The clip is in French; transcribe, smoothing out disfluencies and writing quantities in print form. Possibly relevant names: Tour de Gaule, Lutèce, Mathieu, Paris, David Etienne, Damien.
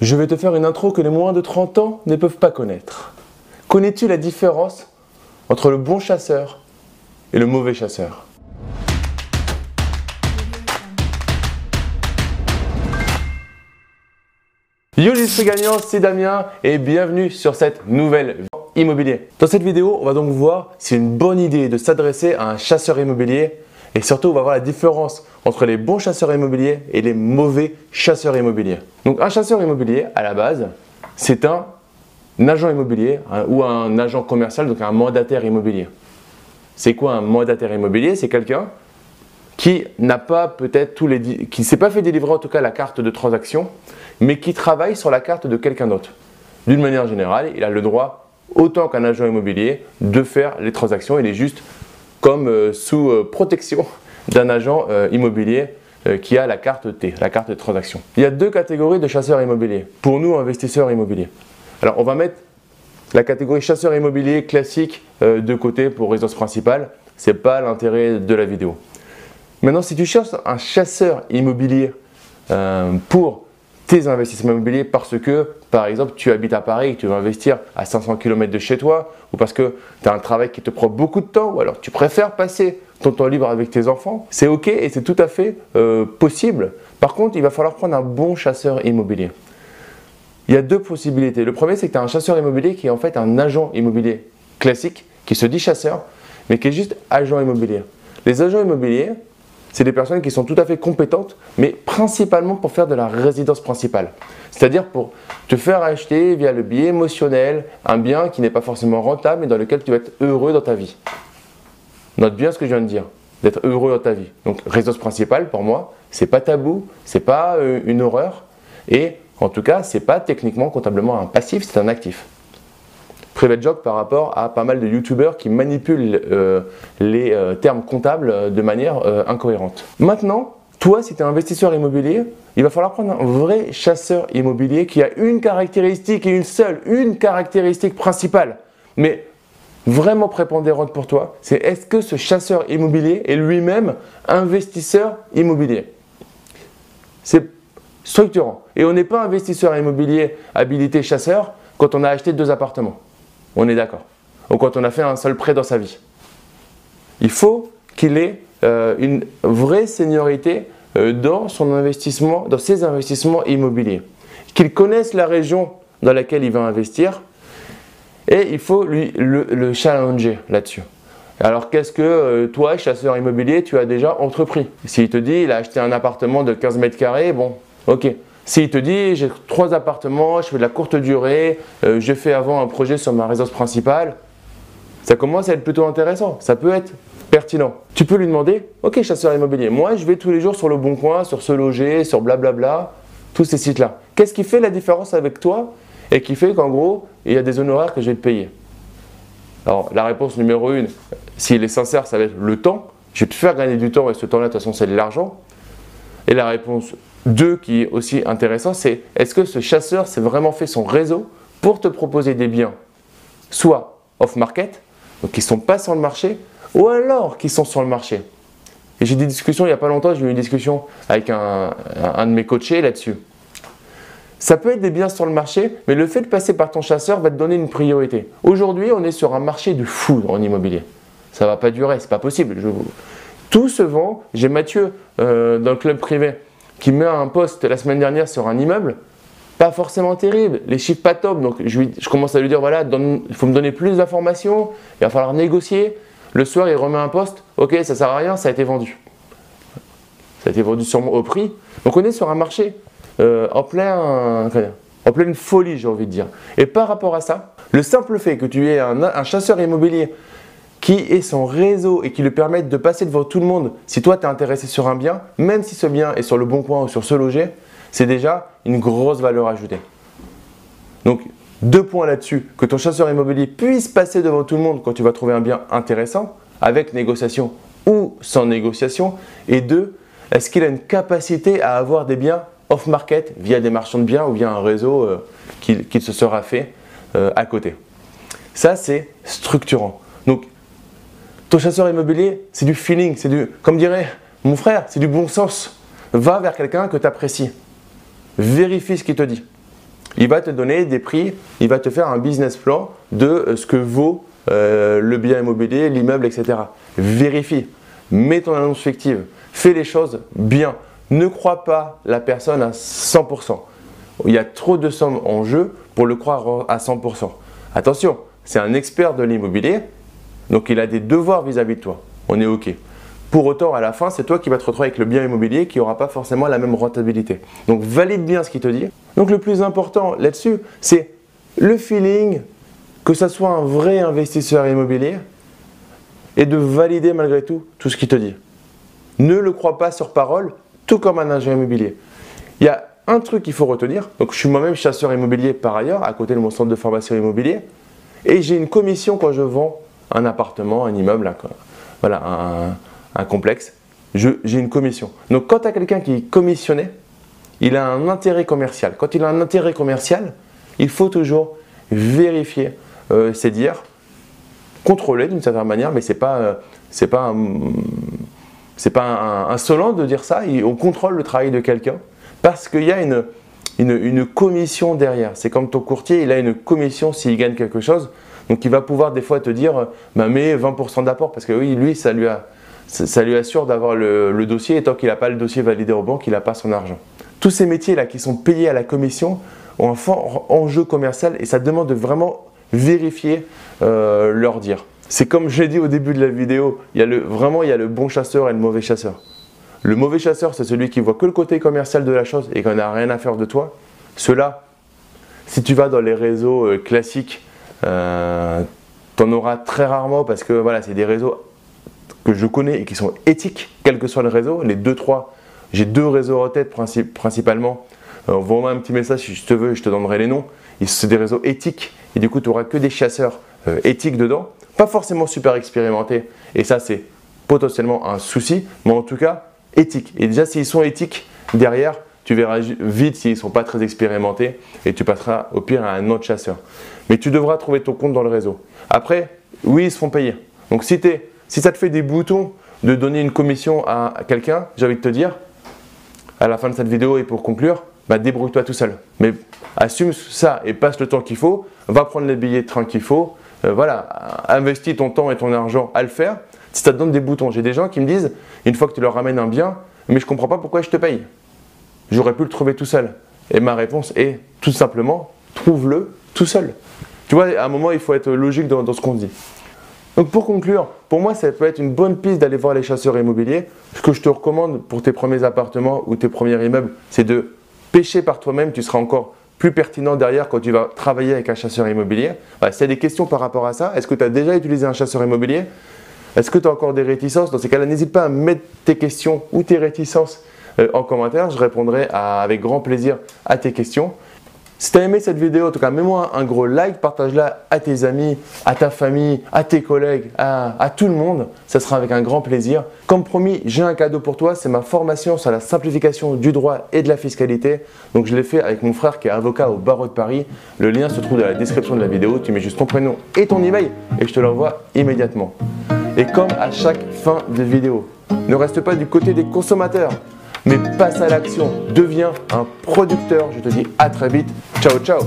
Je vais te faire une intro que les moins de 30 ans ne peuvent pas connaître. Connais-tu la différence entre le bon chasseur et le mauvais chasseur? Yo les gagnants, c'est Damien et bienvenue sur cette nouvelle vidéo immobilier. Dans cette vidéo, on va donc voir si c'est une bonne idée de s'adresser à un chasseur immobilier et surtout on va voir la différence entre les bons chasseurs immobiliers et les mauvais chasseurs immobiliers. Donc un chasseur immobilier à la base, c'est un agent immobilier ou un agent commercial, donc un mandataire immobilier. C'est quoi un mandataire immobilier? C'est quelqu'un qui n'a pas peut-être qui ne s'est pas fait délivrer en tout cas la carte de transaction, mais qui travaille sur la carte de quelqu'un d'autre. D'une manière générale, il a le droit autant qu'un agent immobilier de faire les transactions. Il est juste comme sous protection d'un agent immobilier qui a la carte T, la carte de transaction. Il y a deux catégories de chasseurs immobiliers, pour nous investisseurs immobiliers. Alors on va mettre la catégorie chasseur immobilier classique de côté pour résidence principale, c'est pas l'intérêt de la vidéo. Maintenant si tu cherches un chasseur immobilier pour tes investissements immobiliers parce que, par exemple, tu habites à Paris et que tu veux investir à 500 km de chez toi ou parce que tu as un travail qui te prend beaucoup de temps ou alors tu préfères passer ton temps libre avec tes enfants, c'est ok et c'est tout à fait possible. Par contre, il va falloir prendre un bon chasseur immobilier. Il y a deux possibilités. Le premier, c'est que tu as un chasseur immobilier qui est en fait un agent immobilier classique qui se dit chasseur mais qui est juste agent immobilier. Les agents immobiliers, c'est des personnes qui sont tout à fait compétentes, mais principalement pour faire de la résidence principale. C'est-à-dire pour te faire acheter via le biais émotionnel un bien qui n'est pas forcément rentable, mais dans lequel tu vas être heureux dans ta vie. Note bien ce que je viens de dire, d'être heureux dans ta vie. Donc résidence principale, pour moi, c'est pas tabou, c'est pas une horreur, et en tout cas, c'est pas techniquement, comptablement un passif, c'est un actif. Private joke par rapport à pas mal de youtubeurs qui manipulent les termes comptables de manière incohérente. Maintenant, toi, si tu es un investisseur immobilier, il va falloir prendre un vrai chasseur immobilier qui a une caractéristique et une caractéristique principale, mais vraiment prépondérante pour toi, c'est est-ce que ce chasseur immobilier est lui-même investisseur immobilier? C'est structurant. Et on n'est pas investisseur immobilier habilité chasseur quand on a acheté 2 appartements. On est d'accord. Ou quand on a fait un seul prêt dans sa vie. Il faut qu'il ait une vraie seniorité dans son investissement, dans ses investissements immobiliers. Qu'il connaisse la région dans laquelle il va investir et il faut lui le challenger là-dessus. Alors qu'est-ce que toi, chasseur immobilier, tu as déjà entrepris? S'il te dit, il a acheté un appartement de 15 mètres carrés, bon, ok. S'il te dit, j'ai 3 appartements, je fais de la courte durée, j'ai fait avant un projet sur ma résidence principale, ça commence à être plutôt intéressant, ça peut être pertinent. Tu peux lui demander, ok chasseur immobilier, moi je vais tous les jours sur Le Bon Coin, sur Se Loger, sur Blablabla, tous ces sites-là. Qu'est-ce qui fait la différence avec toi et qui fait qu'en gros, il y a des honoraires que je vais te payer? Alors la réponse numéro 1, s'il est sincère, ça va être le temps. Je vais te faire gagner du temps et ce temps-là, de toute façon, c'est de l'argent. Et la réponse 2 qui est aussi intéressant, c'est est-ce que ce chasseur s'est vraiment fait son réseau pour te proposer des biens, soit off-market, donc qui ne sont pas sur le marché, ou alors qui sont sur le marché. Et j'ai des discussions, il n'y a pas longtemps, j'ai eu une discussion avec un de mes coachés là-dessus. Ça peut être des biens sur le marché, mais le fait de passer par ton chasseur va te donner une priorité. Aujourd'hui, on est sur un marché de fou en immobilier. Ça ne va pas durer, c'est pas possible. Tout se vend. J'ai Mathieu dans le club privé qui met un post la semaine dernière sur un immeuble, pas forcément terrible, les chiffres pas top, donc je commence à lui dire voilà, il faut me donner plus d'informations, il va falloir négocier. Le soir, il remet un post, ok, ça sert à rien, ça a été vendu. Ça a été vendu sûrement au prix. Donc on est sur un marché en pleine folie, j'ai envie de dire. Et par rapport à ça, le simple fait que tu aies un chasseur immobilier qui est son réseau et qui lui permettent de passer devant tout le monde. Si toi, tu es intéressé sur un bien, même si ce bien est sur Le Bon Coin ou sur Se Loger, c'est déjà une grosse valeur ajoutée. Donc, 2 points là-dessus. Que ton chasseur immobilier puisse passer devant tout le monde quand tu vas trouver un bien intéressant, avec négociation ou sans négociation. Et 2, est-ce qu'il a une capacité à avoir des biens off-market via des marchands de biens ou via un réseau qui se sera fait à côté. Ça, c'est structurant. Donc, ton chasseur immobilier, c'est du feeling, c'est du, comme dirait mon frère, c'est du bon sens. Va vers quelqu'un que tu apprécies. Vérifie ce qu'il te dit. il va te donner des prix, il va te faire un business plan de ce que vaut le bien immobilier, l'immeuble, etc. Vérifie, mets ton annonce fictive, fais les choses bien. Ne crois pas la personne à 100%. Il y a trop de sommes en jeu pour le croire à 100%. Attention, c'est un expert de l'immobilier, donc il a des devoirs vis-à-vis de toi. On est OK. Pour autant, à la fin, c'est toi qui vas te retrouver avec le bien immobilier qui n'aura pas forcément la même rentabilité. Donc, valide bien ce qu'il te dit. Donc, le plus important là-dessus, c'est le feeling, que ça soit un vrai investisseur immobilier, et de valider malgré tout tout ce qu'il te dit. Ne le crois pas sur parole, tout comme un agent immobilier. Il y a un truc qu'il faut retenir. Donc, je suis moi-même chasseur immobilier par ailleurs, à côté de mon centre de formation immobilier, et j'ai une commission quand je vends un appartement, un immeuble, voilà, un complexe, j'ai une commission. Donc quand tu as quelqu'un qui est commissionné, il a un intérêt commercial. Quand il a un intérêt commercial, il faut toujours vérifier ses dires, contrôler d'une certaine manière, mais ce n'est pas, insolent de dire ça. On contrôle le travail de quelqu'un parce qu'il y a une commission derrière. C'est comme ton courtier, il a une commission s'il gagne quelque chose. Donc il va pouvoir des fois te dire bah, mets 20% d'apport parce que oui, lui, ça lui assure d'avoir le dossier, et tant qu'il n'a pas le dossier validé aux banques, il n'a pas son argent. Tous ces métiers-là qui sont payés à la commission ont un fort enjeu commercial, et ça demande de vraiment vérifier leur dire. C'est comme j'ai dit au début de la vidéo, il y a le bon chasseur et le mauvais chasseur. Le mauvais chasseur, c'est celui qui voit que le côté commercial de la chose et qu'on n'a rien à faire de toi. Ceux-là, si tu vas dans les réseaux classiques, tu en auras très rarement, parce que voilà, c'est des réseaux que je connais et qui sont éthiques, quel que soit le réseau. Les 2-3, j'ai 2 réseaux en tête principalement. Envoie-moi un petit message si te veux, je te donnerai les noms. C'est des réseaux éthiques, et du coup tu n'auras que des chasseurs éthiques dedans, pas forcément super expérimentés, et ça c'est potentiellement un souci, mais en tout cas éthique. Et déjà s'ils sont éthiques, derrière tu verras vite s'ils ne sont pas très expérimentés, et tu passeras au pire à un autre chasseur. Mais tu devras trouver ton compte dans le réseau. Après, oui, ils se font payer. Donc si ça te fait des boutons de donner une commission à quelqu'un, j'ai envie de te dire, à la fin de cette vidéo et pour conclure, bah débrouille-toi tout seul. Mais assume ça et passe le temps qu'il faut, va prendre les billets de train qu'il faut, voilà, investis ton temps et ton argent à le faire. Si ça te donne des boutons, j'ai des gens qui me disent, une fois que tu leur ramènes un bien, mais je ne comprends pas pourquoi je te paye. J'aurais pu le trouver tout seul. Et ma réponse est tout simplement, trouve-le tout seul. Tu vois, à un moment, il faut être logique dans ce qu'on dit. Donc pour conclure, pour moi, ça peut être une bonne piste d'aller voir les chasseurs immobiliers. Ce que je te recommande pour tes premiers appartements ou tes premiers immeubles, c'est de pêcher par toi-même. Tu seras encore plus pertinent derrière quand tu vas travailler avec un chasseur immobilier. Voilà, si tu as des questions par rapport à ça, est-ce que tu as déjà utilisé un chasseur immobilier? Est-ce que tu as encore des réticences? Dans ces cas-là, n'hésite pas à mettre tes questions ou tes réticences en commentaire. Je répondrai avec grand plaisir à tes questions. Si tu as aimé cette vidéo, en tout cas, mets-moi un gros like, partage-la à tes amis, à ta famille, à tes collègues, à tout le monde. Ça sera avec un grand plaisir. Comme promis, j'ai un cadeau pour toi. C'est ma formation sur la simplification du droit et de la fiscalité. Donc, je l'ai fait avec mon frère qui est avocat au barreau de Paris. Le lien se trouve dans la description de la vidéo. Tu mets juste ton prénom et ton email et je te l'envoie immédiatement. Et comme à chaque fin de vidéo, ne reste pas du côté des consommateurs, mais passe à l'action, deviens un producteur. Je te dis à très vite. Ciao, ciao.